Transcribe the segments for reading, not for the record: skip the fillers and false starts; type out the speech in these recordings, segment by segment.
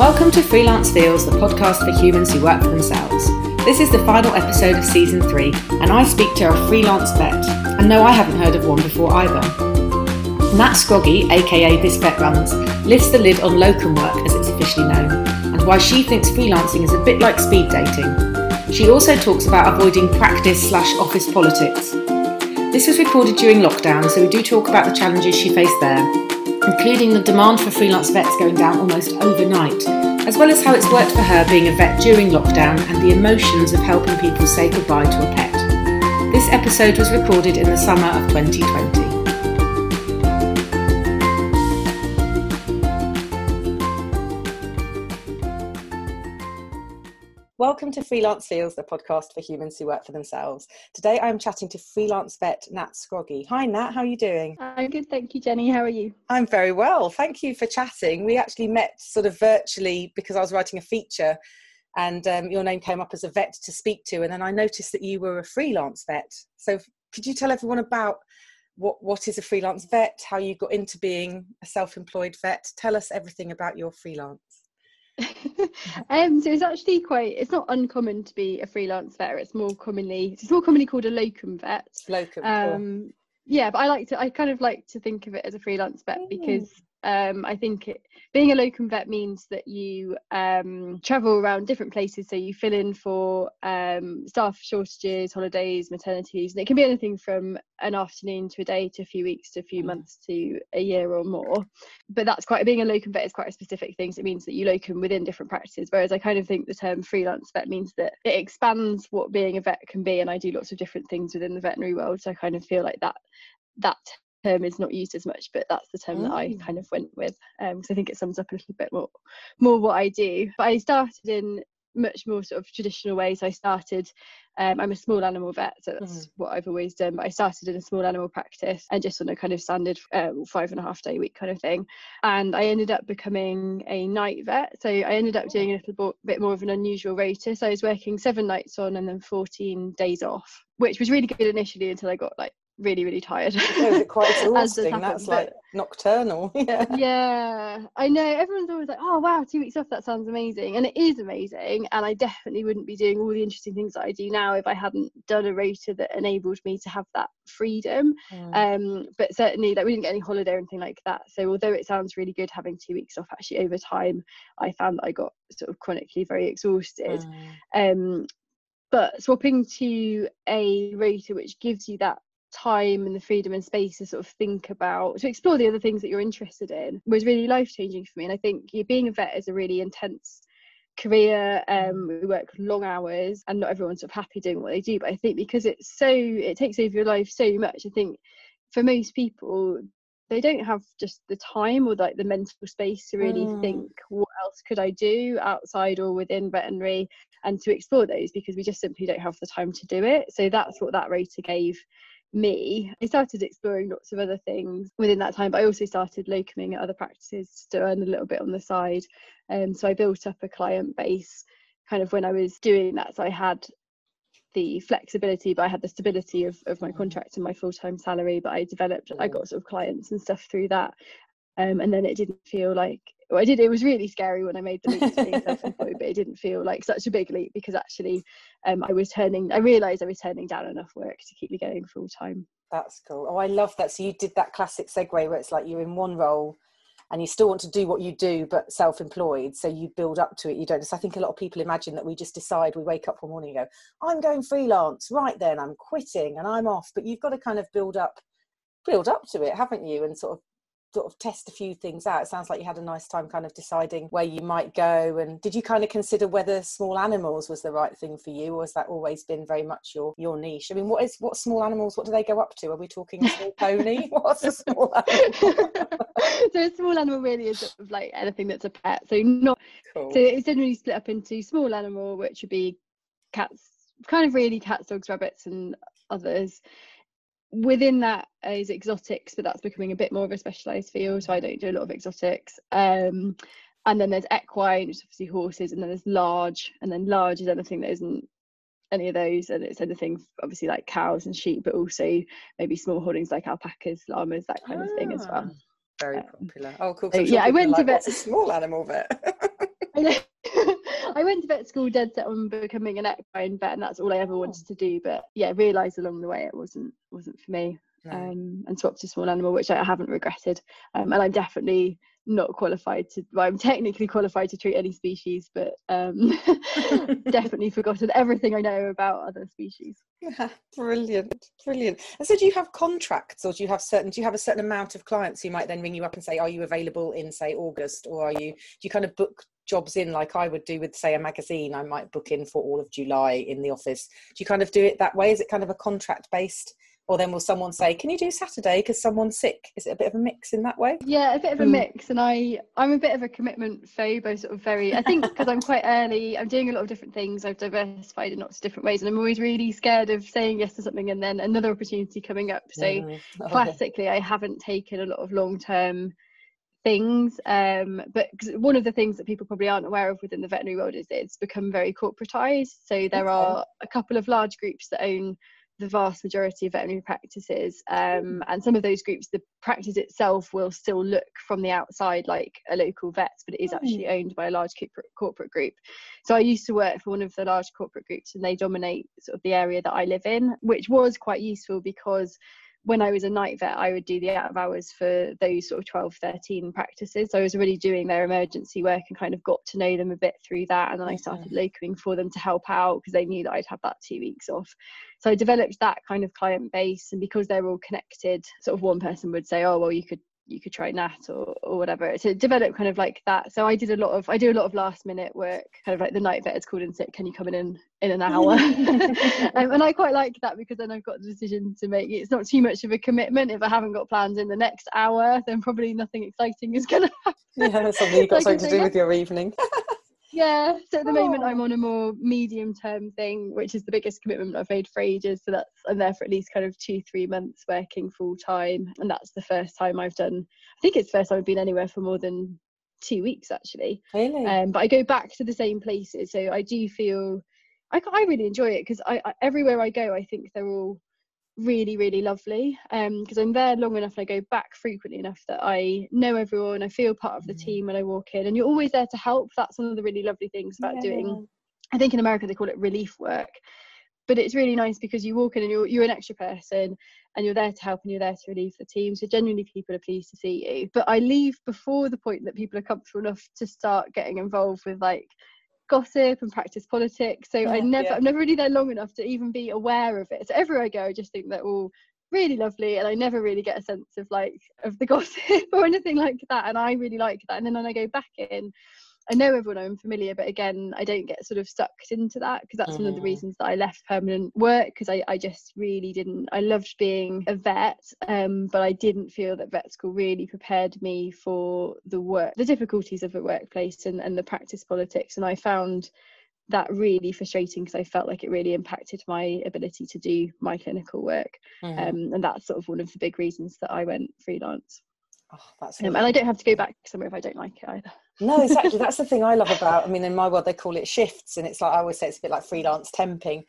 Welcome to Freelance Feels, the podcast for humans who work for themselves. This is the final episode of Season 3, and I speak to a freelance vet, and no, I haven't heard of one before either. Nat Scroggie, aka ThisVetRuns, lifts the lid on locum work as it's officially known, and why she thinks freelancing is a bit like speed dating. She also talks about avoiding practice/office politics. This was recorded during lockdown, so we do talk about the challenges she faced there, including the demand for freelance vets going down almost overnight, as well as how it's worked for her being a vet during lockdown and the emotions of helping people say goodbye to a pet. This episode was recorded in the summer of 2020. Welcome to Freelance Feels, the podcast for humans who work for themselves. Today I'm chatting to freelance vet Nat Scroggie. Hi Nat, how are you doing? I'm good, thank you Jenny, how are you? I'm very well, thank you for chatting. We actually met sort of virtually because I was writing a feature and your name came up as a vet to speak to, and then I noticed that you were a freelance vet. So could you tell everyone about what is a freelance vet, how you got into being a self-employed vet? Tell us everything about your freelance. So it's actually it's not uncommon to be a freelance vet. It's more commonly called a locum vet. Locum. Yeah, but I kind of like to think of it as a freelance vet because I think being a locum vet means that you travel around different places, so you fill in for staff shortages, holidays, maternities, and it can be anything from an afternoon to a day to a few weeks to a few months to a year or more. But being a locum vet is quite a specific thing, so it means that you locum within different practices, whereas I kind of think the term freelance vet means that it expands what being a vet can be, and I do lots of different things within the veterinary world, so I kind of feel like that term is not used as much, but that's the term that I kind of went with because I think it sums up a little bit more what I do. But I started in much more sort of traditional ways. I started I'm a small animal vet, so that's what I've always done, but I started in a small animal practice and just on a kind of standard 5.5-day week kind of thing, and I ended up becoming a night vet, so I ended up doing a little bit more of an unusual rota, so I was working 7 nights on and then 14 days off, which was really good initially until I got really, really tired. It's quite exhausting. That's nocturnal. Yeah, I know. Everyone's always like, oh wow, 2 weeks off, that sounds amazing. And it is amazing. And I definitely wouldn't be doing all the interesting things that I do now if I hadn't done a rota that enabled me to have that freedom. But certainly we didn't get any holiday or anything like that. So although it sounds really good having 2 weeks off, actually over time, I found that I got sort of chronically very exhausted. But swapping to a rota, which gives you that time and the freedom and space to sort of think about, to explore the other things that you're interested in, was really life-changing for me. And I think being a vet is a really intense career. We work long hours and not everyone's sort of happy doing what they do, but I think because it takes over your life so much, I think for most people they don't have just the time or the mental space to really think, what else could I do outside or within veterinary, and to explore those, because we just simply don't have the time to do it. So that's what that rota gave me. I started exploring lots of other things within that time, but I also started locuming at other practices to earn a little bit on the side, and so I built up a client base kind of when I was doing that, so I had the flexibility but I had the stability of my contract and my full-time salary, but I got sort of clients and stuff through that, and then it didn't feel like it was really scary when I made the leap to being self-employed, but it didn't feel like such a big leap because actually I realised I was turning down enough work to keep me going full time. That's cool. Oh, I love that. So you did that classic segue where it's like you're in one role and you still want to do what you do, but self-employed. So you build up to it. You don't just, I think a lot of people imagine that we just decide, we wake up one morning and go, I'm going freelance. Right then, I'm quitting and I'm off. But you've got to kind of build up to it, haven't you? And sort of test a few things out. It sounds like you had a nice time kind of deciding where you might go. And did you kind of consider whether small animals was the right thing for you, or has that always been very much your niche? I mean, what small animals, what do they go up to? Are we talking small pony? What's a small animal? So a small animal really is sort of like anything that's a pet. So not cool. So it's generally split up into small animal, which would be cats, kind of really cats, dogs, rabbits and others. Within that is exotics, but that's becoming a bit more of a specialised field, so I don't do a lot of exotics. And then there's equine, which is obviously horses, and then there's large, and then large is anything that isn't any of those, and it's anything obviously like cows and sheep, but also maybe small holdings like alpacas, llamas, that kind of thing as well. Very popular. Oh, cool. So yeah, I went to vet. What's a small animal vet? I went to vet school dead set on becoming an equine vet, and that's all I ever wanted to do. But yeah, realised along the way it wasn't for me, and swapped to small animal, which I haven't regretted. And I'm definitely not qualified to. Well, I'm technically qualified to treat any species, but definitely forgotten everything I know about other species. Yeah, brilliant. And so, do you have contracts, or do you have a certain amount of clients who might then ring you up and say, "Are you available in, say, August?" Or do you kind of book jobs in like I would do with, say, a magazine? I might book in for all of July in the office. Do you kind of do it that way? Is it kind of a contract based? Or then will someone say, can you do Saturday because someone's sick? Is it a bit of a mix in that way? Yeah, a bit of a mix. And I'm a bit of a commitment phobe, I think because I'm quite early, I'm doing a lot of different things. I've diversified in lots of different ways. And I'm always really scared of saying yes to something and then another opportunity coming up. So classically, I haven't taken a lot of long-term things. But one of the things that people probably aren't aware of within the veterinary world is it's become very corporatized. So there are a couple of large groups that own the vast majority of veterinary practices, and some of those groups, the practice itself will still look from the outside like a local vet's, but it is actually owned by a large corporate group. So I used to work for one of the large corporate groups, and they dominate sort of the area that I live in, which was quite useful because when I was a night vet, I would do the out of hours for those sort of 12, 13 practices. So I was already doing their emergency work and kind of got to know them a bit through that. And then I started locuing for them to help out because they knew that I'd have that 2 weeks off. So I developed that kind of client base. And because they're all connected, sort of one person would say, oh, well, you could try Nat or whatever. So it developed kind of like that. So I do a lot of last minute work, kind of like the night vet is called in sick, can you come in an hour? And I quite like that because then I've got the decision to make. It's not too much of a commitment. If I haven't got plans in the next hour, then probably nothing exciting is going to happen. Yeah, something you've got something to do with your evening. Yeah, so at the moment I'm on a more medium term thing, which is the biggest commitment I've made for ages. So I'm there for at least kind of 2-3 months working full time, and that's the first time I've been anywhere for more than 2 weeks actually. Really? But I go back to the same places, so I do feel I really enjoy it because I everywhere I go I think they're all really, really lovely, because I'm there long enough and I go back frequently enough that I know everyone, I feel part of the team when I walk in, and you're always there to help. That's one of the really lovely things about doing, I think in America they call it relief work, but it's really nice because you walk in and you're an extra person and you're there to help and you're there to relieve the team, so genuinely people are pleased to see you. But I leave before the point that people are comfortable enough to start getting involved with like gossip and practice politics, so I'm never really there long enough to even be aware of it. So everywhere I go I just think they're all really lovely, and I never really get a sense of like of the gossip or anything like that, and I really like that. And then when I go back in I know everyone, I'm familiar, but again I don't get sort of sucked into that, because that's one of the reasons that I left permanent work, because I just really didn't, I loved being a vet, but I didn't feel that vet school really prepared me for the difficulties of a workplace and the practice politics, and I found that really frustrating because I felt like it really impacted my ability to do my clinical work, and that's sort of one of the big reasons that I went freelance. Oh, that's and I don't have to go back somewhere if I don't like it either. No, exactly. That's the thing I love about, I mean, in my world they call it shifts, and it's like I always say it's a bit like freelance temping.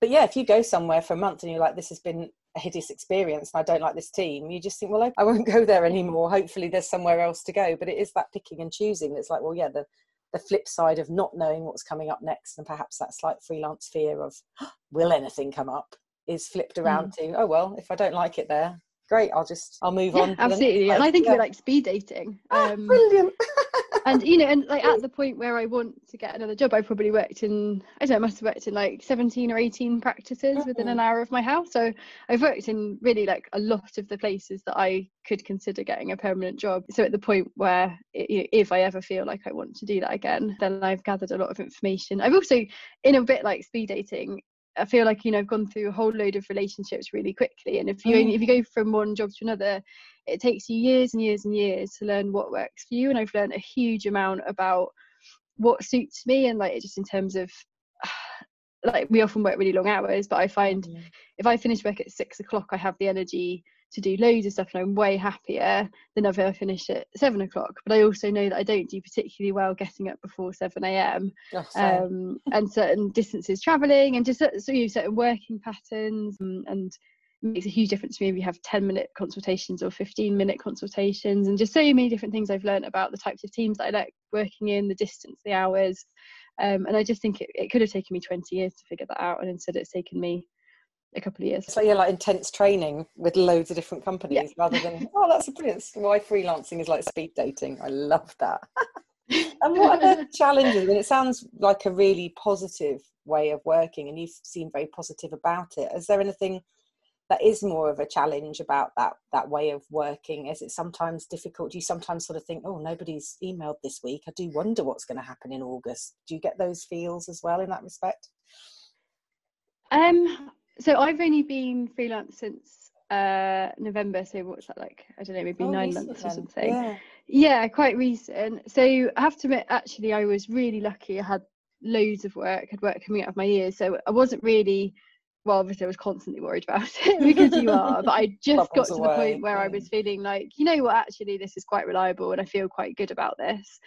But yeah, if you go somewhere for a month and you're like, this has been a hideous experience and I don't like this team, you just think, well, I won't go there anymore, hopefully there's somewhere else to go. But it is that picking and choosing that's like, well, yeah, the flip side of not knowing what's coming up next, and perhaps that slight freelance fear of will anything come up is flipped around to, oh well, if I don't like it there, great, I'll move on. Absolutely. And I think we're like speed dating. Brilliant. And you know, and like at the point where I want to get another job, I probably worked in, I must have worked in like 17 or 18 practices within an hour of my house. So I've worked in really like a lot of the places that I could consider getting a permanent job. So at the point where if I ever feel like I want to do that again, then I've gathered a lot of information. I've also, in a bit like speed dating, I feel like, you know, I've gone through a whole load of relationships really quickly, and if you go from one job to another, it takes you years and years and years to learn what works for you. And I've learned a huge amount about what suits me, and like just in terms of like we often work really long hours, but I find if I finish work at 6 o'clock I have the energy to do loads of stuff and I'm way happier than if I finish at 7 o'clock. But I also know that I don't do particularly well getting up before 7 a.m. And certain distances travelling, and just certain working patterns and makes a huge difference to me if you have 10-minute consultations or 15-minute consultations, and just so many different things I've learned about the types of teams that I like working in, the distance, the hours, and I just think it could have taken me 20 years to figure that out, and instead it's taken me a couple of years. So you're like intense training with loads of different companies, yeah. Rather than that's a brilliant, why freelancing is like speed dating. I love that. And what are the challenges? I mean, it sounds like a really positive way of working, and you seem very positive about it. Is there anything that is more of a challenge about that way of working? Is it sometimes difficult? Do you sometimes sort of think, oh, nobody's emailed this week, I do wonder what's going to happen in August? Do you get those feels as well in that respect? So I've only been freelance since November, so what's that like? I don't know, maybe 9 months or something. Yeah, quite recent. So I have to admit, actually, I was really lucky. I had loads of work. I had work coming out of my ears, so I wasn't really... well, obviously I was constantly worried about it, because you are, but I just got to the point where I was feeling like, you know what, actually this is quite reliable and I feel quite good about this,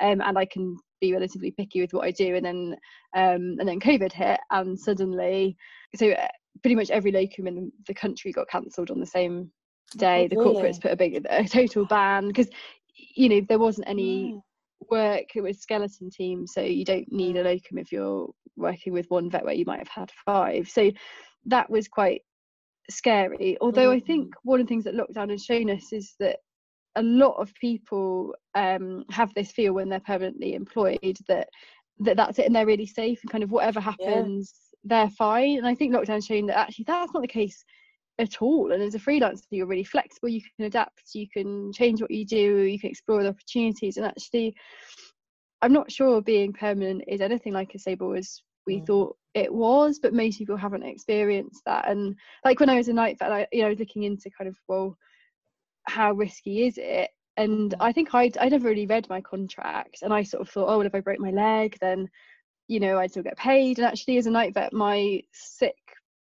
and I can be relatively picky with what I do. And then and then COVID hit, and suddenly, so pretty much every locum in the country got cancelled on the same day. The corporates put a total ban, because, you know, there wasn't any work. It was skeleton team, so you don't need a locum if you're working with one vet where you might have had 5, so that was quite scary. Although I think one of the things that lockdown has shown us is that a lot of people have this feel when they're permanently employed that that's it, and they're really safe, and kind of whatever happens, they're fine. And I think lockdown's shown that actually that's not the case at all, and as a freelancer you're really flexible, you can adapt, you can change what you do, you can explore the opportunities. And actually I'm not sure being permanent is anything like as stable as we thought it was, but most people haven't experienced that. And like when I was a night vet, I was looking into kind of, well, how risky is it? And I think I never really read my contract, and I sort of thought, oh well, if I broke my leg then, you know, I'd still get paid. And actually as a night vet my sick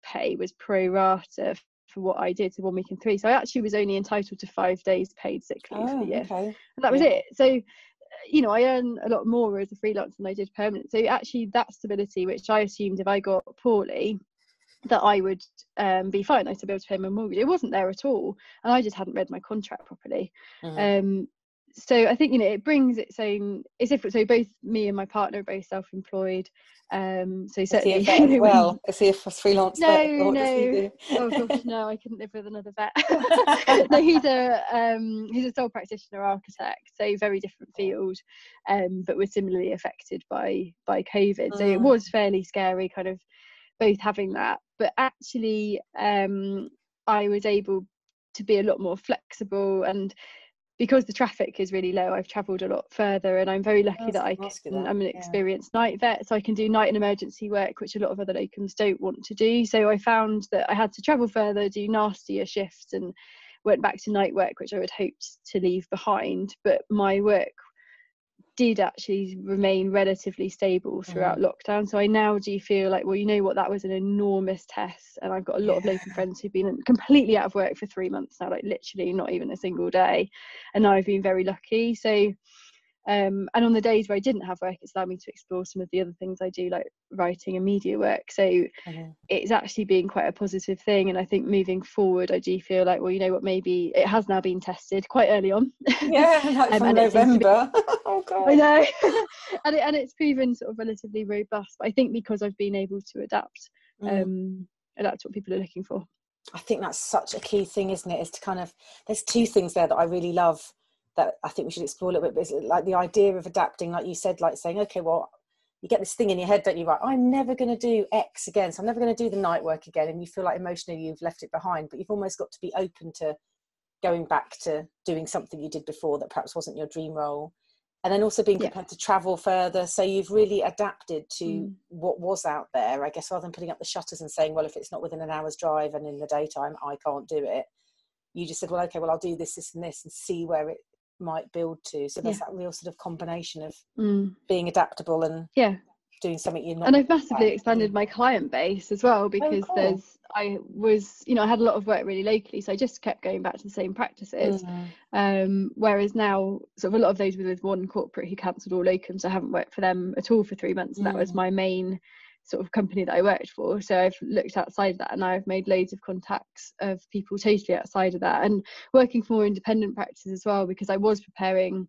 pay was pro rata for what I did, so 1 week and 3, so I actually was only entitled to 5 days paid sick leave for the year, and that was it. So, you know, I earn a lot more as a freelancer than I did permanent, so actually that stability, which I assumed if I got poorly that I would be fine, I'd still be able to pay my mortgage, it wasn't there at all, and I just hadn't read my contract properly. So I think, you know, it brings its own, it's different. So both me and my partner are both self-employed, so certainly, is he a vet as well? Is he a freelance vet? Oh gosh, no, I couldn't live with another vet. No, he's a sole practitioner architect, so very different field, but was similarly affected by COVID, so it was fairly scary kind of both having that. But actually I was able to be a lot more flexible, and because the traffic is really low, I've travelled a lot further, and I'm very lucky that I'm an experienced night vet, so I can do night and emergency work, which a lot of other locums don't want to do. So I found that I had to travel further, do nastier shifts, and went back to night work, which I had hoped to leave behind. But my work did actually remain relatively stable throughout lockdown. So I now do feel like, well, you know what, that was an enormous test, and I've got a lot of local friends who've been completely out of work for 3 months now, like literally not even a single day, and I've been very lucky. So and on the days where I didn't have work, it's allowed me to explore some of the other things I do, like writing and media work, so it's actually been quite a positive thing. And I think moving forward I do feel like, well, you know what, maybe it has now been tested quite early on, like from November oh god, I know. and it's proven sort of relatively robust, but I think because I've been able to adapt what people are looking for. I think that's such a key thing, isn't it, is to kind of, there's two things there that I really love that I think we should explore a little bit, but it's like the idea of adapting, like you said, like saying, okay, well, you get this thing in your head, don't you, right, I'm never going to do X again, so I'm never going to do the night work again, and you feel like emotionally you've left it behind, but you've almost got to be open to going back to doing something you did before that perhaps wasn't your dream role, and then also being prepared to travel further, so you've really adapted to what was out there, I guess, rather than putting up the shutters and saying, well, if it's not within an hour's drive and in the daytime, I can't do it. You just said, well, okay, well, I'll do this, this and this, and see where it might build to. So there's that real sort of combination of being adaptable and doing something you're not. And I've massively expanded my client base as well, because I had a lot of work really locally, so I just kept going back to the same practices, whereas now sort of a lot of those were with one corporate who cancelled all locums, so I haven't worked for them at all for 3 months, and that was my main sort of company that I worked for. So I've looked outside that, and I've made loads of contacts of people totally outside of that, and working for more independent practices as well, because I was preparing,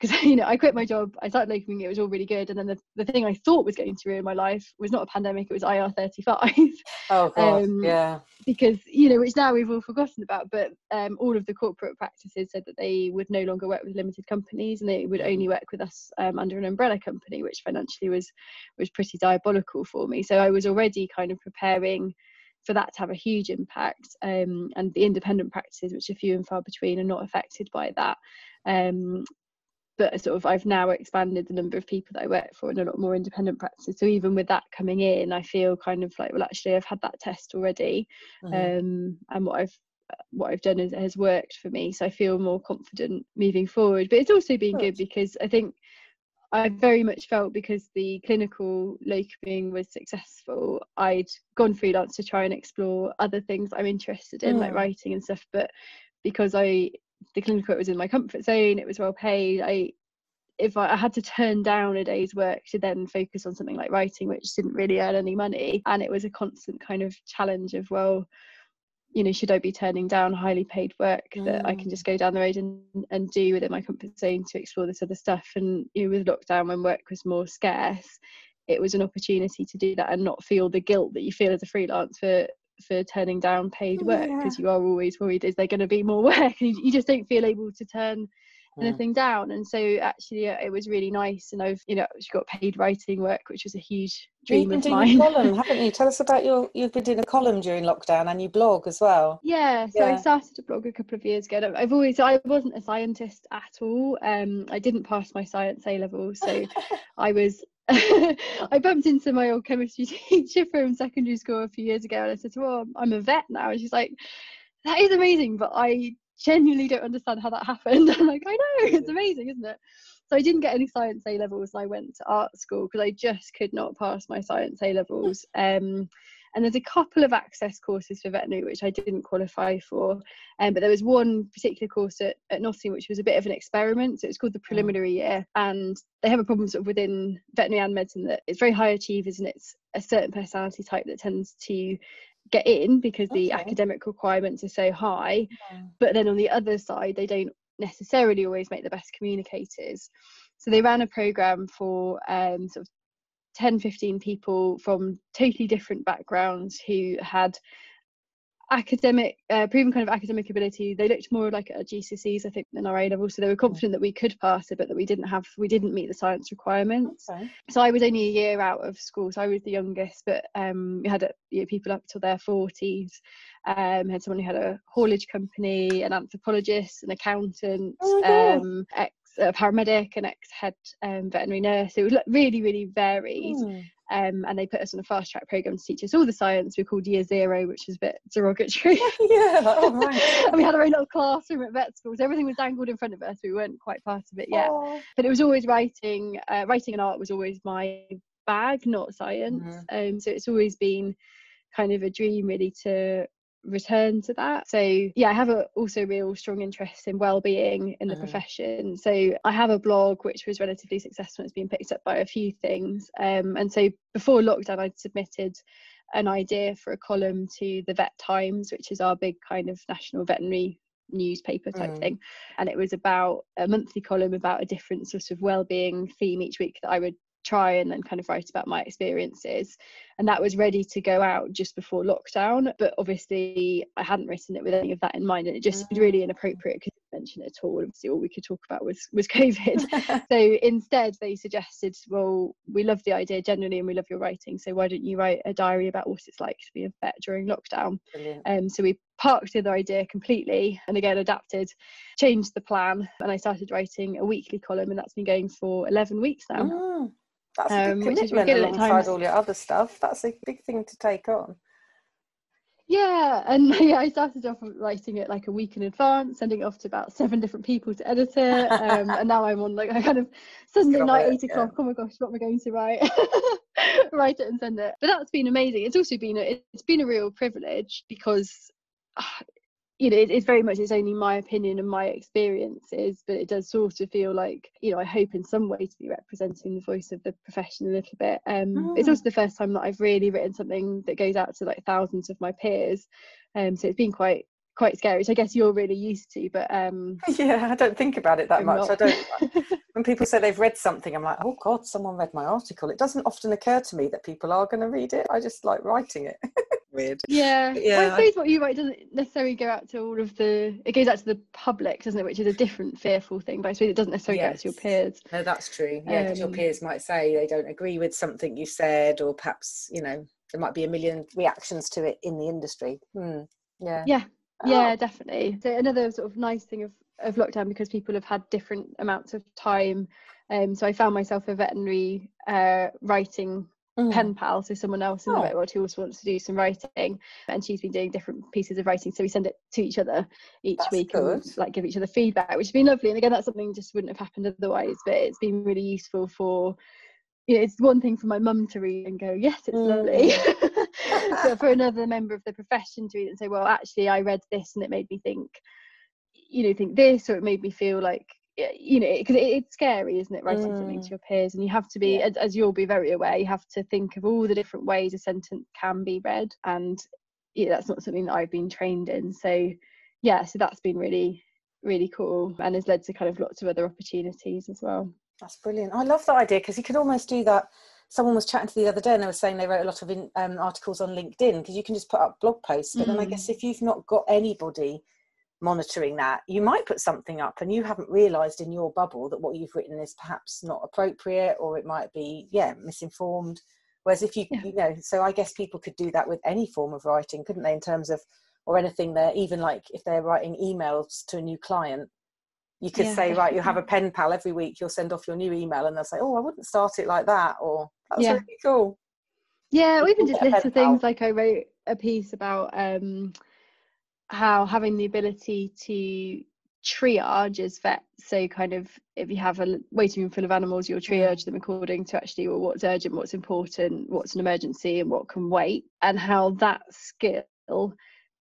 because, you know, I quit my job, I started locoming, it was all really good, and then the thing I thought was going to ruin my life was not a pandemic, it was IR35. Oh God, yeah. Because, you know, which now we've all forgotten about, but all of the corporate practices said that they would no longer work with limited companies, and they would only work with us under an umbrella company, which financially was pretty diabolical for me. So I was already kind of preparing for that to have a huge impact, and the independent practices, which are few and far between, are not affected by that. But sort of I've now expanded the number of people that I work for and a lot more independent practices. So even with that coming in, I feel kind of like, well, actually I've had that test already. And what I've done has worked for me. So I feel more confident moving forward. But it's also been good, because I think I very much felt, because the clinical locoming was successful, I'd gone freelance to try and explore other things I'm interested in, like writing and stuff. But because the clinical, it was in my comfort zone, it was well paid, if I had to turn down a day's work to then focus on something like writing, which didn't really earn any money. And it was a constant kind of challenge of, well, you know, should I be turning down highly paid work that I can just go down the road and do within my comfort zone to explore this other stuff? And, you know, with lockdown, when work was more scarce, it was an opportunity to do that and not feel the guilt that you feel as a freelancer for turning down paid work, because you are always worried, is there going to be more work? You just don't feel able to turn anything down. And so actually it was really nice, and I've, you know, she got paid writing work, which was a huge dream of mine. You've been doing a column, haven't you? Tell us about you've been doing a column during lockdown, and you blog as well. I started a blog a couple of years ago. I wasn't a scientist at all. I didn't pass my science A level, so I bumped into my old chemistry teacher from secondary school a few years ago, and I said, well, I'm a vet now. And she's like, that is amazing, but I genuinely don't understand how that happened. I'm like, I know, it's amazing, isn't it? So I didn't get any science A levels, and I went to art school because I just could not pass my science A levels. And there's a couple of access courses for veterinary which I didn't qualify for, but there was one particular course at Nottingham which was a bit of an experiment. So it's called the preliminary year, and they have a problem sort of within veterinary and medicine that it's very high achievers, and it's a certain personality type that tends to get in because the academic requirements are so high. But then on the other side, they don't necessarily always make the best communicators. So they ran a program for sort of 10-15 people from totally different backgrounds who had academic proven kind of academic ability. They looked more like at GCSEs, I think, than our A level, so they were confident that we could pass it, but that we didn't meet the science requirements. So I was only a year out of school, so I was the youngest, but we had people up till their 40s. Had someone who had a haulage company, an anthropologist, an accountant, a paramedic, an ex-head veterinary nurse. It was really, really varied. And they put us on a fast track program to teach us all the science. We called Year Zero, which was a bit derogatory. And we had our own little classroom at vet school, so everything was dangled in front of us. We weren't quite part of it yet. But it was always writing and art was always my bag, not science. So it's always been kind of a dream, really, to return to that. So yeah, I have also real strong interest in well-being in the profession. So I have a blog which was relatively successful. It's been picked up by a few things, and so before lockdown I'd submitted an idea for a column to the Vet Times, which is our big kind of national veterinary newspaper type thing, and it was about a monthly column about a different sort of well-being theme each week that I would try and then kind of write about my experiences. And that was ready to go out just before lockdown, but obviously I hadn't written it with any of that in mind, and it just seemed really inappropriate because I didn't mention it at all. Obviously all we could talk about was COVID. So instead they suggested, well, we love the idea generally and we love your writing, so why don't you write a diary about what it's like to be a vet during lockdown? So we parked the other idea completely, and again adapted, changed the plan, and I started writing a weekly column, and that's been going for 11 weeks now. That's a big commitment alongside all your other stuff. That's a big thing to take on. Yeah, I started off writing it like a week in advance, sending it off to about 7 different people to edit it, and now I'm on like a kind of Sunday night, 8 o'clock. Oh my gosh, what am I going to write? Write it and send it. But that's been amazing. It's also been a real privilege because you know, it's very much, it's only my opinion and my experiences, but it does sort of feel like, you know, I hope in some way to be representing the voice of the profession a little bit. It's also the first time that I've really written something that goes out to like thousands of my peers, so it's been quite scary, which I guess you're really used to, but yeah, I don't think about it that much. I don't when people say they've read something, I'm like, oh god, someone read my article. It doesn't often occur to me that people are going to read it. I just like writing it. Weird. Yeah. Well, I suppose what you write doesn't necessarily go out to all of the, it goes out to the public, doesn't it, which is a different fearful thing, but I suppose it doesn't necessarily go out to your peers. No, that's true, yeah, because your peers might say they don't agree with something you said, or perhaps, you know, there might be a million reactions to it in the industry. Yeah, definitely. So another sort of nice thing of lockdown, because people have had different amounts of time, so I found myself a veterinary writing pen pal, so someone else in the vet world who also wants to do some writing, and she's been doing different pieces of writing, so we send it to each other each week and like give each other feedback, which has been lovely. And again, that's something just wouldn't have happened otherwise, but it's been really useful for, you know, it's one thing for my mum to read and go, yes, it's lovely. But for another member of the profession to read and say, well, actually, I read this and it made me think, you know, think this, or it made me feel like, you know, because it's scary, isn't it, writing something to your peers, and you have to be, as you'll be very aware, you have to think of all the different ways a sentence can be read, and yeah, that's not something that I've been trained in. So yeah, so that's been really, really cool, and has led to kind of lots of other opportunities as well. That's brilliant. I love that idea, because you could almost do that. Someone was chatting to the other day and they were saying they wrote a lot of articles on LinkedIn, because you can just put up blog posts. But then I guess if you've not got anybody monitoring that, you might put something up and you haven't realised in your bubble that what you've written is perhaps not appropriate, or it might be, misinformed. Whereas if you, you know, so I guess people could do that with any form of writing, couldn't they, in terms of, or anything there, even like if they're writing emails to a new client. You could say, right, you'll have a pen pal every week, you'll send off your new email, and they'll say, oh, I wouldn't start it like that, or that's really cool. Yeah, we even just little things like I wrote a piece about how having the ability to triage as vets, so kind of if you have a waiting room full of animals, you'll triage them according to actually, well, what's urgent, what's important, what's an emergency, and what can wait, and how that skill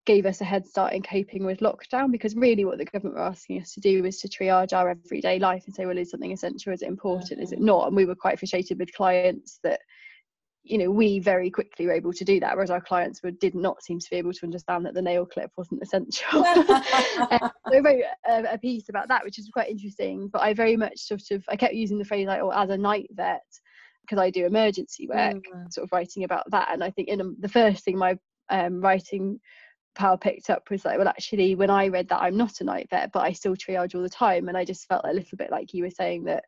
gave us a head start in coping with lockdown, because really what the government were asking us to do was to triage our everyday life and say, well, is something essential, is it important, is it not? And we were quite frustrated with clients that, you know, we very quickly were able to do that, whereas our clients did not seem to be able to understand that the nail clip wasn't essential. So I wrote a piece about that, which is quite interesting, but I very much sort of, I kept using the phrase like, oh, as a night vet, because I do emergency work, sort of writing about that. And I think in the first thing my writing pal picked up was like, well, actually, when I read that, I'm not a night vet, but I still triage all the time, and I just felt a little bit like you were saying that,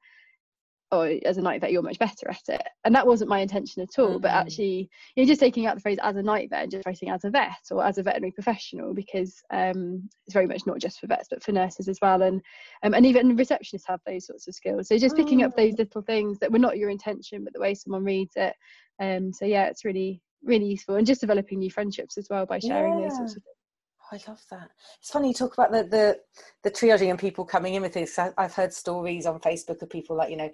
oh, as a night vet you're much better at it, and that wasn't my intention at all, but actually, you know, just taking out the phrase as a night vet and just writing as a vet or as a veterinary professional, because it's very much not just for vets but for nurses as well, and even receptionists have those sorts of skills, so just picking up those little things that were not your intention but the way someone reads it, so yeah, it's really useful, and just developing new friendships as well by sharing those sorts of things. Oh, I love that. It's funny you talk about the triaging and people coming in with this. I've heard stories on Facebook of people like, you know,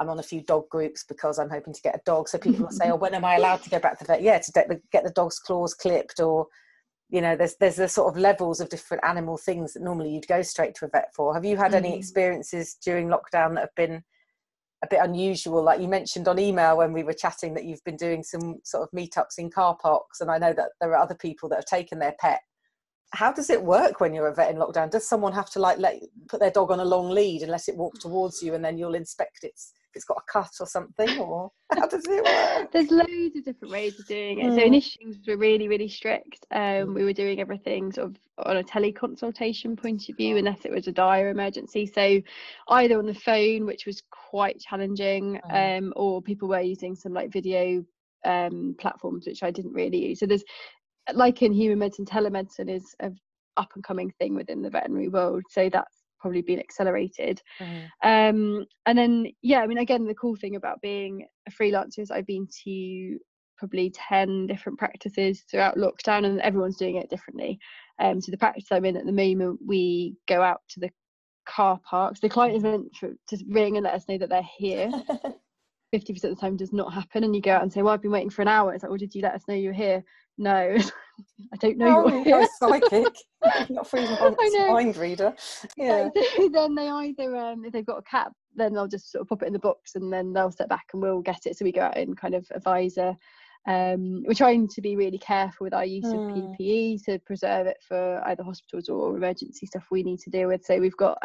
I'm on a few dog groups because I'm hoping to get a dog, so people will say, oh, when am I allowed to go back to the vet? To get the dog's claws clipped, or, you know, there's the sort of levels of different animal things that normally you'd go straight to a vet for. Have you had any experiences during lockdown that have been a bit unusual? Like you mentioned on email when we were chatting that you've been doing some sort of meetups in car parks, and I know that there are other people that have taken their pet. How does it work when you're a vet in lockdown? Does someone have to like put their dog on a long lead and let it walk towards you, and then you'll inspect if it's got a cut or something, or how does it work? There's loads of different ways of doing it. So initially we were really, really strict. We were doing everything sort of on a teleconsultation point of view, unless it was a dire emergency. So either on the phone, which was quite challenging, or people were using some like video platforms, which I didn't really use. So there's, like in human medicine, telemedicine is an up and coming thing within the veterinary world. So that's probably been accelerated. And then, yeah, I mean, again, the cool thing about being a freelancer is I've been to probably 10 different practices throughout lockdown, and everyone's doing it differently. So the practice I'm in at the moment, we go out to the car parks. The client is meant to ring and let us know that they're here. 50% of the time does not happen, and you go out and say, well, I've been waiting for an hour. It's like, well, did you let us know you were here? No, I don't know you're here. Psychic. Not for your mind reader. Yeah. Then they either, if they've got a cap, then they'll just sort of pop it in the box, and then they'll step back and we'll get it. So we go out and kind of advisor. We're trying to be really careful with our use of PPE to preserve it for either hospitals or emergency stuff we need to deal with. So we've got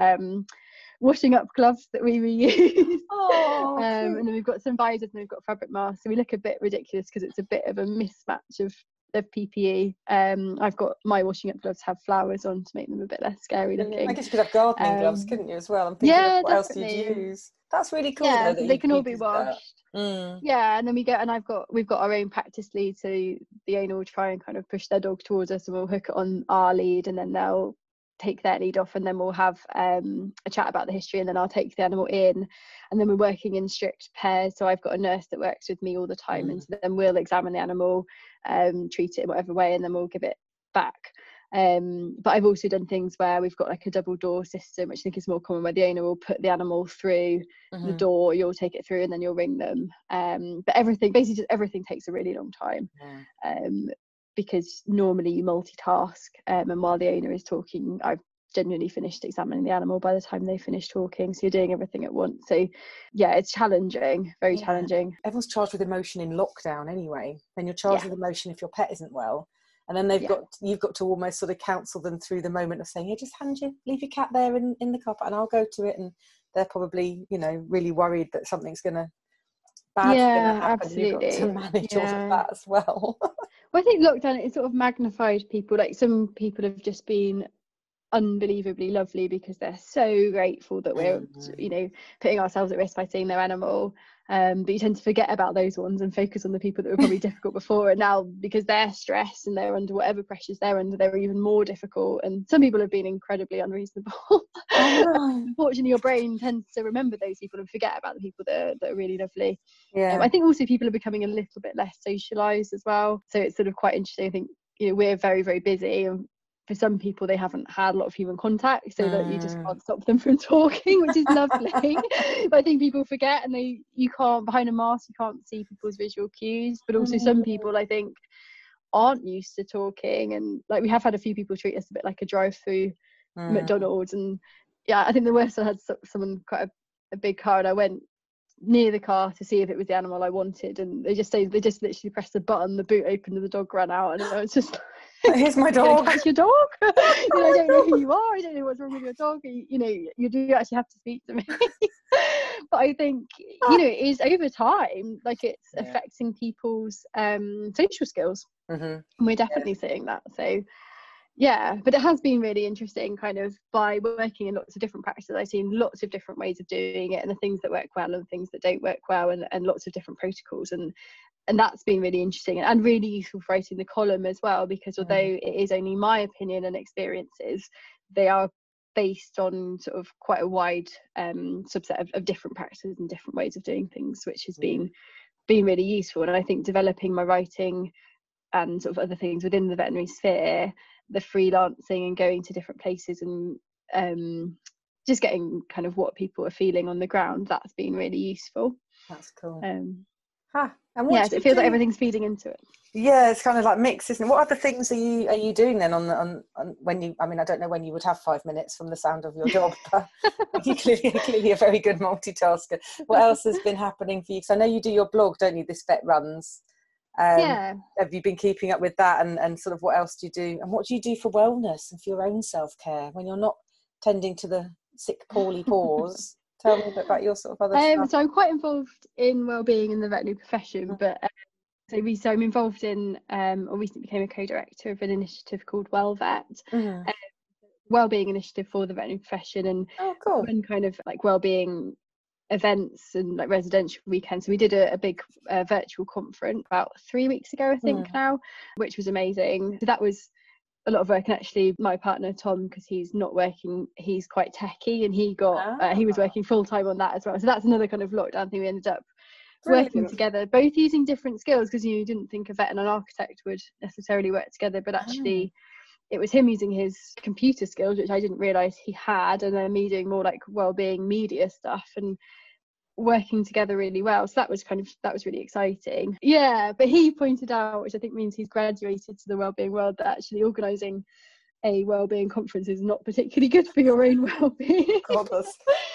washing up gloves that we reuse. Oh, and then we've got some visors, and we've got fabric masks. So we look a bit ridiculous because it's a bit of a mismatch of PPE. I've got my washing up gloves have flowers on to make them a bit less scary looking. I guess you could have gardening gloves, couldn't you, as well? I'm thinking, yeah, what else do you use? That's really cool. Yeah, they can all be washed. Yeah, and then we go, and we've got our own practice lead, so the owner will try and kind of push their dog towards us, and we'll hook it on our lead, and then they'll take their lead off, and then we'll have a chat about the history, and then I'll take the animal in, and then we're working in strict pairs. So I've got a nurse that works with me all the time, and so then we'll examine the animal, treat it in whatever way, and then we'll give it back. But I've also done things where we've got like a double door system, which I think is more common, where the owner will put the animal through the door, you'll take it through, and then you'll ring them. But everything takes a really long time, because normally you multitask, and while the owner is talking, I've genuinely finished examining the animal by the time they finish talking, so you're doing everything at once. So yeah, it's challenging, very challenging. Everyone's charged with emotion in lockdown anyway. Then you're charged with emotion if your pet isn't well. And then you've got to almost sort of counsel them through the moment of saying, hey, just leave your cat there in the carpet, and I'll go to it. And they're probably, really worried that something's going to happen. Absolutely. You've got to manage all of that as well. Well, I think lockdown, it sort of magnified people. Like, some people have just been unbelievably lovely because they're so grateful that we're putting ourselves at risk by seeing their animal, but you tend to forget about those ones and focus on the people that were probably difficult before, and now because they're stressed and they're under whatever pressures they're under, they're even more difficult. And some people have been incredibly unreasonable. Unfortunately, your brain tends to remember those people and forget about the people that are really lovely. I think also people are becoming a little bit less socialized as well, so it's sort of quite interesting. I think we're very, very busy, and for some people they haven't had a lot of human contact, so that you just can't stop them from talking, which is lovely. But I think people forget, and you can't, behind a mask you can't see people's visual cues. But also some people, I think, aren't used to talking, and like we have had a few people treat us a bit like a drive-through McDonald's. And I think the worst, I had someone, quite a big car, and I went near the car to see if it was the animal I wanted, and they just literally pressed the button, the boot opened, and the dog ran out, and I was just here's my dog. It's your dog. I don't know who you are. I don't know what's wrong with your dog. You do actually have to speak to me. But I think it is over time. Like, it's affecting people's social skills, and we're definitely seeing that. So, but it has been really interesting. Kind of by working in lots of different practices, I've seen lots of different ways of doing it, and the things that work well and the things that don't work well, and lots of different protocols. And that's been really interesting and really useful for writing the column as well, because although it is only my opinion and experiences, they are based on sort of quite a wide subset of different practices and different ways of doing things, which has been really useful. And I think developing my writing and sort of other things within the veterinary sphere, the freelancing and going to different places, and just getting kind of what people are feeling on the ground, that's been really useful. That's cool. And so it feels like everything's feeding into it. Yeah, it's kind of like mixed, isn't it? What other things are you doing then on when you? I mean, I don't know when you would have 5 minutes from the sound of your job, but you're clearly a very good multitasker. What else has been happening for you? Because I know you do your blog, don't you? ThisVetRuns. Have you been keeping up with that? And sort of what else do you do? And what do you do for wellness and for your own self care when you're not tending to the sick, poorly paws? Tell me a bit about your sort of other stuff. So I'm quite involved in wellbeing in the veterinary profession, but so I'm involved in, or recently became a co-director of an initiative called WellVet, wellbeing initiative for the veterinary profession, and run kind of like wellbeing events and like residential weekends. So we did a big virtual conference about 3 weeks ago, I think now, which was amazing. So that was a lot of work, and actually my partner Tom, because he's not working, he's quite techie, and he was working full-time on that as well, so that's another kind of lockdown thing. We ended up working together, both using different skills, because you didn't think a vet and an architect would necessarily work together, but actually it was him using his computer skills, which I didn't realize he had, and then me doing more like well-being media stuff, and working together really well. So that was really exciting. Yeah, but he pointed out, which I think means he's graduated to the wellbeing world, that actually organising a wellbeing conference is not particularly good for your own wellbeing.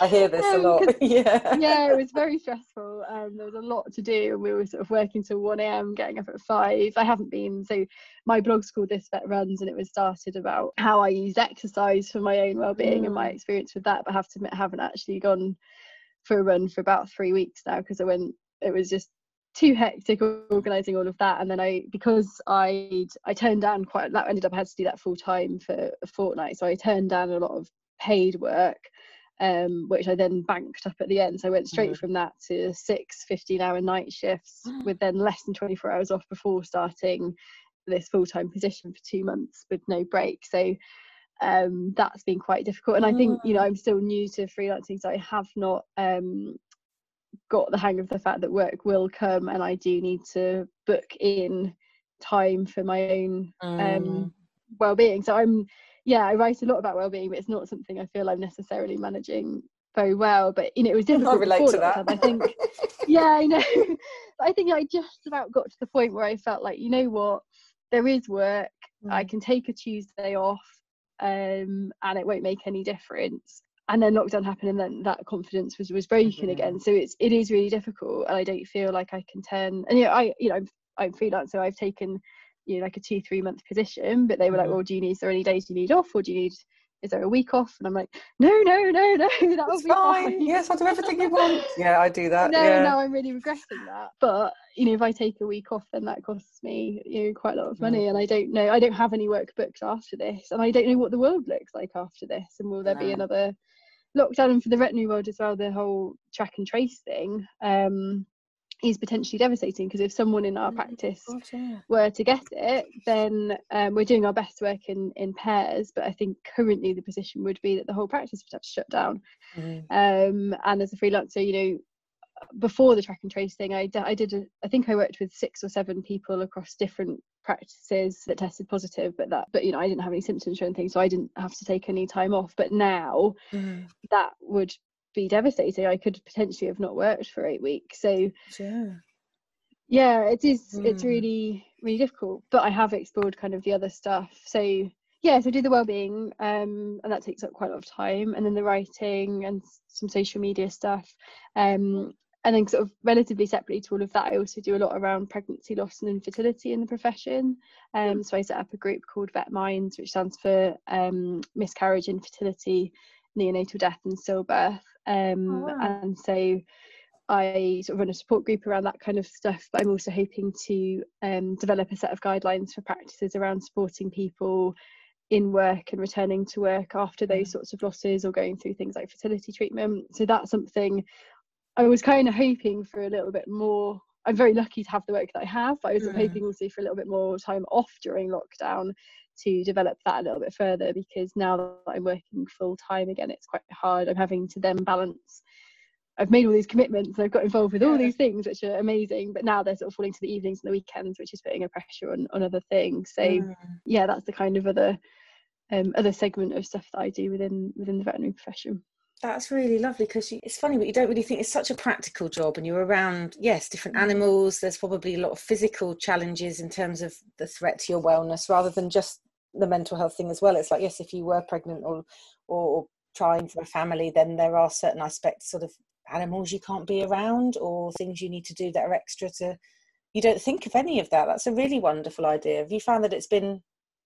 I hear this a lot. Yeah, it was very stressful. There was a lot to do, and we were sort of working till 1 a.m, getting up at 5. I haven't been, so my blog's called ThisVetRuns, and it was started about how I used exercise for my own wellbeing and my experience with that. But I have to admit, I haven't actually gone for a run for about 3 weeks now, because it was just too hectic organising all of that. And then because I turned down I had to do that full time for a fortnight, so I turned down a lot of paid work, which I then banked up at the end. So I went straight from that to 6 15-hour night shifts with then less than 24 hours off before starting this full-time position for 2 months with no break. So that's been quite difficult, and I think, you know, I'm still new to freelancing, so I have not got the hang of the fact that work will come, and I do need to book in time for my own well-being. So I write a lot about well-being, but it's not something I feel I'm necessarily managing very well. But you know, it was difficult. I relate to that. I think I know. I think I just about got to the point where I felt like, you know what, there is work, I can take a Tuesday off, and it won't make any difference. And then lockdown happened, and then that confidence was broken again. So it is really difficult, and I don't feel like I can turn. And I'm freelance, so I've taken, you know, like a 2-3 month position, but they were like, well, is there any days you need off, or is there a week off? And I'm like, no, that'll be fine. Yes, I'll do everything you want. Yeah, I do that. No, I'm really regretting that. But you know, if I take a week off, then that costs me, you know, quite a lot of money, and I don't have any work booked after this, and I don't know what the world looks like after this, and will there be another lockdown? And for the veterinary world as well, the whole track and trace thing is potentially devastating, because if someone in our practice were to get it, then we're doing our best work in pairs, but I think currently the position would be that the whole practice would have to shut down. And as a freelancer, you know, before the track and trace thing, I think I worked with 6 or 7 people across different practices that tested positive, but you know, I didn't have any symptoms or anything, so I didn't have to take any time off. But now that would be devastating. I could potentially have not worked for 8 weeks. So it is it's really, really difficult. But I have explored kind of the other stuff. So so I do the wellbeing, and that takes up quite a lot of time, and then the writing and some social media stuff, and then sort of relatively separately to all of that, I also do a lot around pregnancy loss and infertility in the profession. So I set up a group called Vet Minds, which stands for miscarriage, infertility, neonatal death and stillbirth, and so I sort of run a support group around that kind of stuff. But I'm also hoping to develop a set of guidelines for practices around supporting people in work and returning to work after those sorts of losses, or going through things like fertility treatment. So that's something I was kind of hoping for a little bit more. I'm very lucky to have the work that I have, but I was hoping also for a little bit more time off during lockdown to develop that a little bit further, because now that I'm working full time again, it's quite hard. I'm having to then balance. I've made all these commitments and I've got involved with all these things, which are amazing, but now they're sort of falling to the evenings and the weekends, which is putting a pressure on other things. So that's the kind of other segment of stuff that I do within the veterinary profession. That's really lovely, because it's funny, but you don't really think it's such a practical job, and you're around, different animals. There's probably a lot of physical challenges in terms of the threat to your wellness, rather than just the mental health thing as well. It's like, if you were pregnant or trying for a family, then there are certain aspects, sort of animals you can't be around, or things you need to do that are extra to, you don't think of any of that. That's a really wonderful idea. Have you found that it's been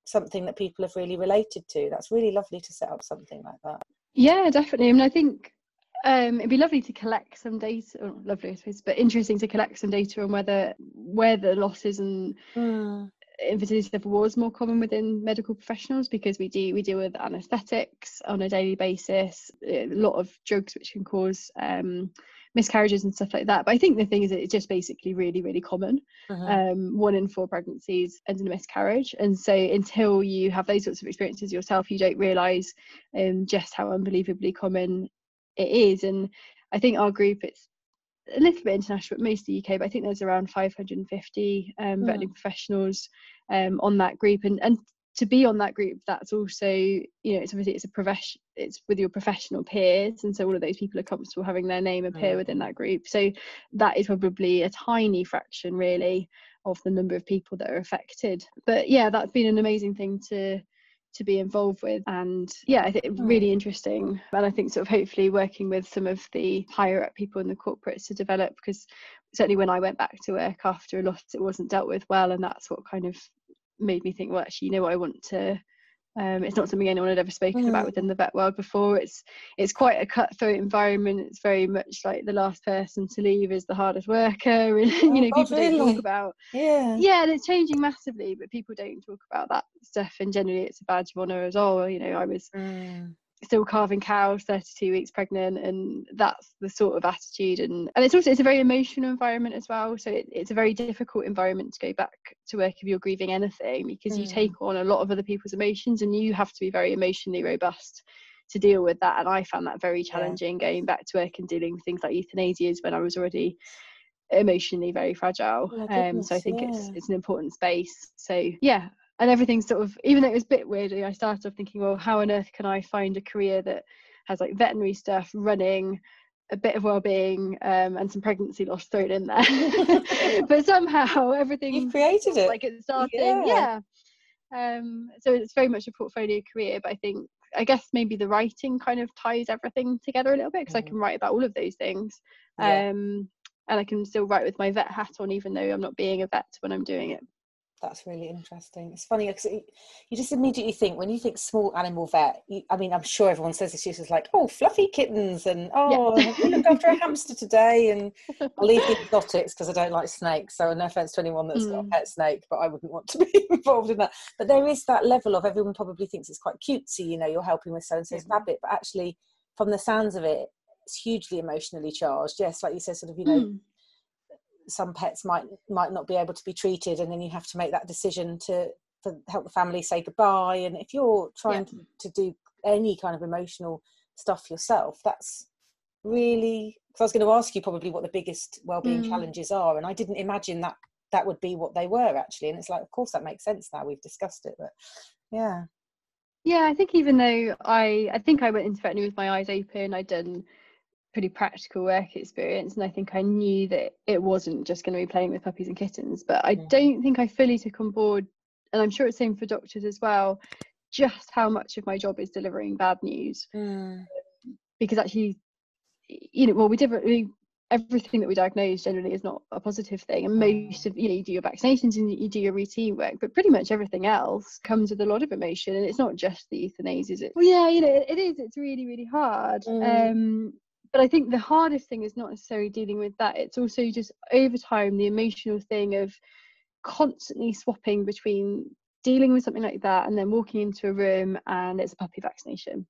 something that people have really related to? That's really lovely to set up something like that. Yeah, definitely. I mean, I think it'd be lovely to collect some data, or not lovely I suppose, but interesting to collect some data on where the losses and infertility level was more common within medical professionals, because we deal with anaesthetics on a daily basis, a lot of drugs which can cause miscarriages and stuff like that. But I think the thing is that it's just basically really, really common. 1 in 4 pregnancies ends in a miscarriage, and so until you have those sorts of experiences yourself, you don't realise just how unbelievably common it is. And I think our group, it's a little bit international, but mostly UK, but I think there's around 550 veterinary professionals on that group, and to be on that group, that's also, you know, it's obviously it's a profession, it's with your professional peers, and so all of those people are comfortable having their name appear within that group. So that is probably a tiny fraction really of the number of people that are affected, but yeah, that's been an amazing thing to be involved with, and yeah, I think really interesting. And I think sort of hopefully working with some of the higher up people in the corporates to develop, because certainly when I went back to work after a loss, it wasn't dealt with well, and that's what kind of made me think, well, actually, you know what, I want to it's not something anyone had ever spoken about within the vet world before. It's quite a cutthroat environment. It's very much like the last person to leave is the hardest worker, and you know, people don't talk about and it's changing massively, but people don't talk about that stuff, and generally it's a badge of honor as well. You know, I was still carving cows, 32 weeks pregnant, and that's the sort of attitude. And it's also, it's a very emotional environment as well, so it's a very difficult environment to go back to work if you're grieving anything, because you take on a lot of other people's emotions, and you have to be very emotionally robust to deal with that. And I found that very challenging going back to work and dealing with things like euthanasias when I was already emotionally very fragile. So I think it's an important space. So yeah. And everything sort of, even though it was a bit weird, I started off thinking, well, how on earth can I find a career that has like veterinary stuff, running, a bit of well-being, and some pregnancy loss thrown in there. But somehow everything, you've created it. Like it's starting, so it's very much a portfolio career. But I think, I guess maybe the writing kind of ties everything together a little bit, because I can write about all of those things. And I can still write with my vet hat on, even though I'm not being a vet when I'm doing it. That's really interesting. It's funny because you just immediately think, when you think small animal vet, I mean, I'm sure everyone says this, it's like, oh, fluffy kittens, and I looked after a hamster today, and I'll leave the exotics because I don't like snakes. So no offence to anyone that's got a pet snake, but I wouldn't want to be involved in that. But there is that level of, everyone probably thinks it's quite cutesy, you know, you're helping with so-and-so's rabbit, but actually, from the sounds of it, it's hugely emotionally charged. Yes, like you said, sort of, you know, some pets might not be able to be treated, and then you have to make that decision to help the family say goodbye. And if you're trying to do any kind of emotional stuff yourself, that's really, because I was going to ask you probably what the biggest wellbeing challenges are, and I didn't imagine that would be what they were actually. And it's like, of course that makes sense now, we've discussed it. But yeah, I think even though I think I went into veterinary with my eyes open, I'd done pretty practical work experience, and I think I knew that it wasn't just going to be playing with puppies and kittens, but I don't think I fully took on board, and I'm sure it's the same for doctors as well, just how much of my job is delivering bad news. Because actually, you know, well, everything that we diagnose generally is not a positive thing, and most of, you know, you do your vaccinations and you do your routine work, but pretty much everything else comes with a lot of emotion, and it's not just the euthanasias. It's really, really hard. But I think the hardest thing is not necessarily dealing with that. It's also just over time, the emotional thing of constantly swapping between dealing with something like that and then walking into a room and it's a puppy vaccination.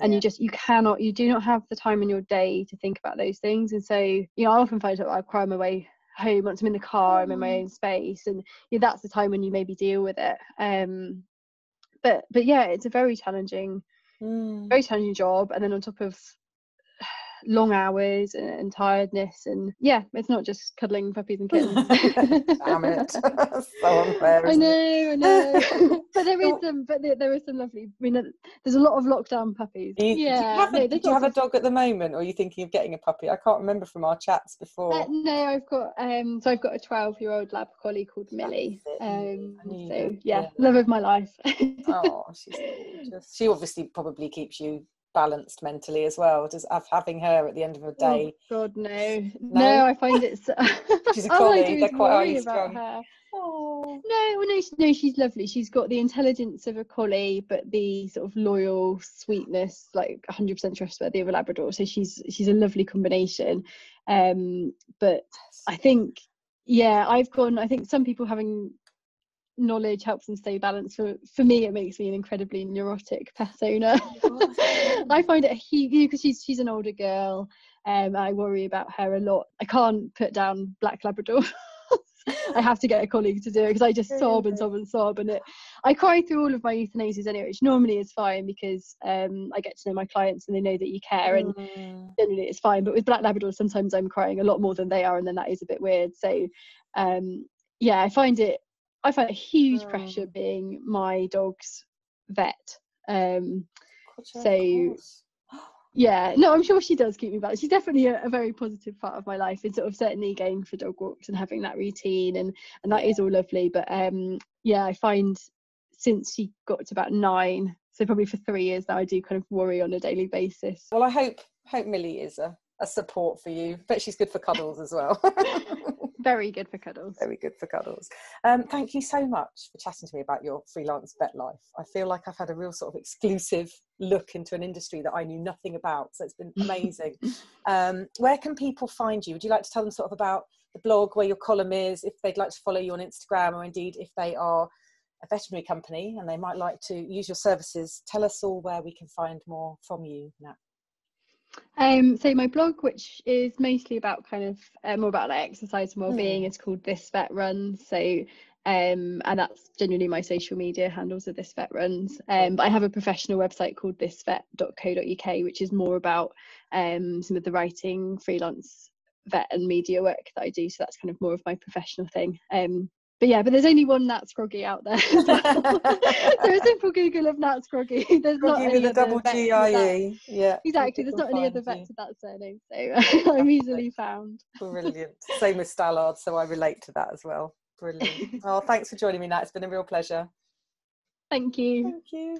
And you do not have the time in your day to think about those things. And so, you know, I often find out I cry my way home. Once I'm in the car, I'm in my own space. And you know, that's the time when you maybe deal with it. But yeah, it's a very challenging job. And then on top of long hours and tiredness, and yeah, it's not just cuddling puppies and kittens. Damn it, so unfair. I know. But there is some lovely. I mean, there's a lot of lockdown puppies. Do you have a dog at the moment, or are you thinking of getting a puppy? I can't remember from our chats before. No, I've got a 12-year-old lab collie called Millie. Love of my life. Oh, she's gorgeous. She obviously probably keeps you balanced mentally as well, just having her at the end of a day. Oh god, no, I find it's she's a collie, they're quite highly strung. No, she's lovely. She's got the intelligence of a collie, but the sort of loyal sweetness, like 100% trustworthy of a Labrador, so she's a lovely combination. But I think I think some people having knowledge helps them stay balanced. For me, it makes me an incredibly neurotic pet owner. I find it because she's an older girl. I worry about her a lot. I can't put down black Labrador. I have to get a colleague to do it, because I just sob and sob and sob, and I cry through all of my euthanasias anyway, which normally is fine, because I get to know my clients and they know that you care, and generally it's fine. But with black Labrador, sometimes I'm crying a lot more than they are, and then that is a bit weird. So I find it I felt huge pressure being my dog's vet. So yeah, no, I'm sure she does keep me back. She's definitely a very positive part of my life, and sort of certainly going for dog walks and having that routine, and that is all lovely. But yeah, I find since she got to about 9, so probably for 3 years now, I do kind of worry on a daily basis. Well, I hope Millie is a support for you, but she's good for cuddles as well. Very good for cuddles. Very good for cuddles. Thank you so much for chatting to me about your freelance vet life. I feel like I've had a real sort of exclusive look into an industry that I knew nothing about, so it's been amazing. Where can people find you? Would you like to tell them sort of about the blog, where your column is, if they'd like to follow you on Instagram, or indeed if they are a veterinary company and they might like to use your services? Tell us all where we can find more from you, Nat. So my blog, which is mostly about kind of more about like exercise and wellbeing, is called ThisVetRuns. So and that's generally my social media handles are ThisVetRuns. But I have a professional website called thisvet.co.uk, which is more about some of the writing, freelance vet and media work that I do. So that's kind of more of my professional thing. But yeah, but there's only one Nat Scroggie out there. So a simple Google of Nat Scroggie. There's Scroggie not with a double G-I-E. Yeah, exactly. There's not any other vet to that surname, so I'm easily found. Brilliant. Same with Stallard, so I relate to that as well. Brilliant. Oh, thanks for joining me, Nat. It's been a real pleasure. Thank you. Thank you.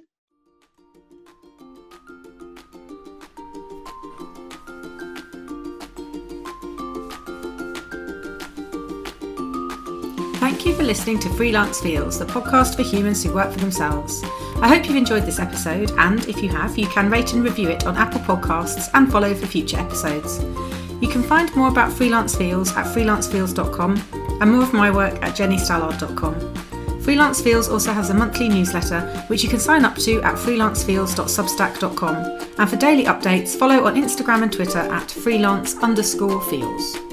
Thank you for listening to Freelance Feels, the podcast for humans who work for themselves. I hope you've enjoyed this episode, and if you have, you can rate and review it on Apple Podcasts and follow for future episodes. You can find more about Freelance Feels at freelancefeels.com and more of my work at jennystallard.com. Freelance Feels also has a monthly newsletter, which you can sign up to at freelancefeels.substack.com. And for daily updates, follow on Instagram and Twitter at freelance_feels.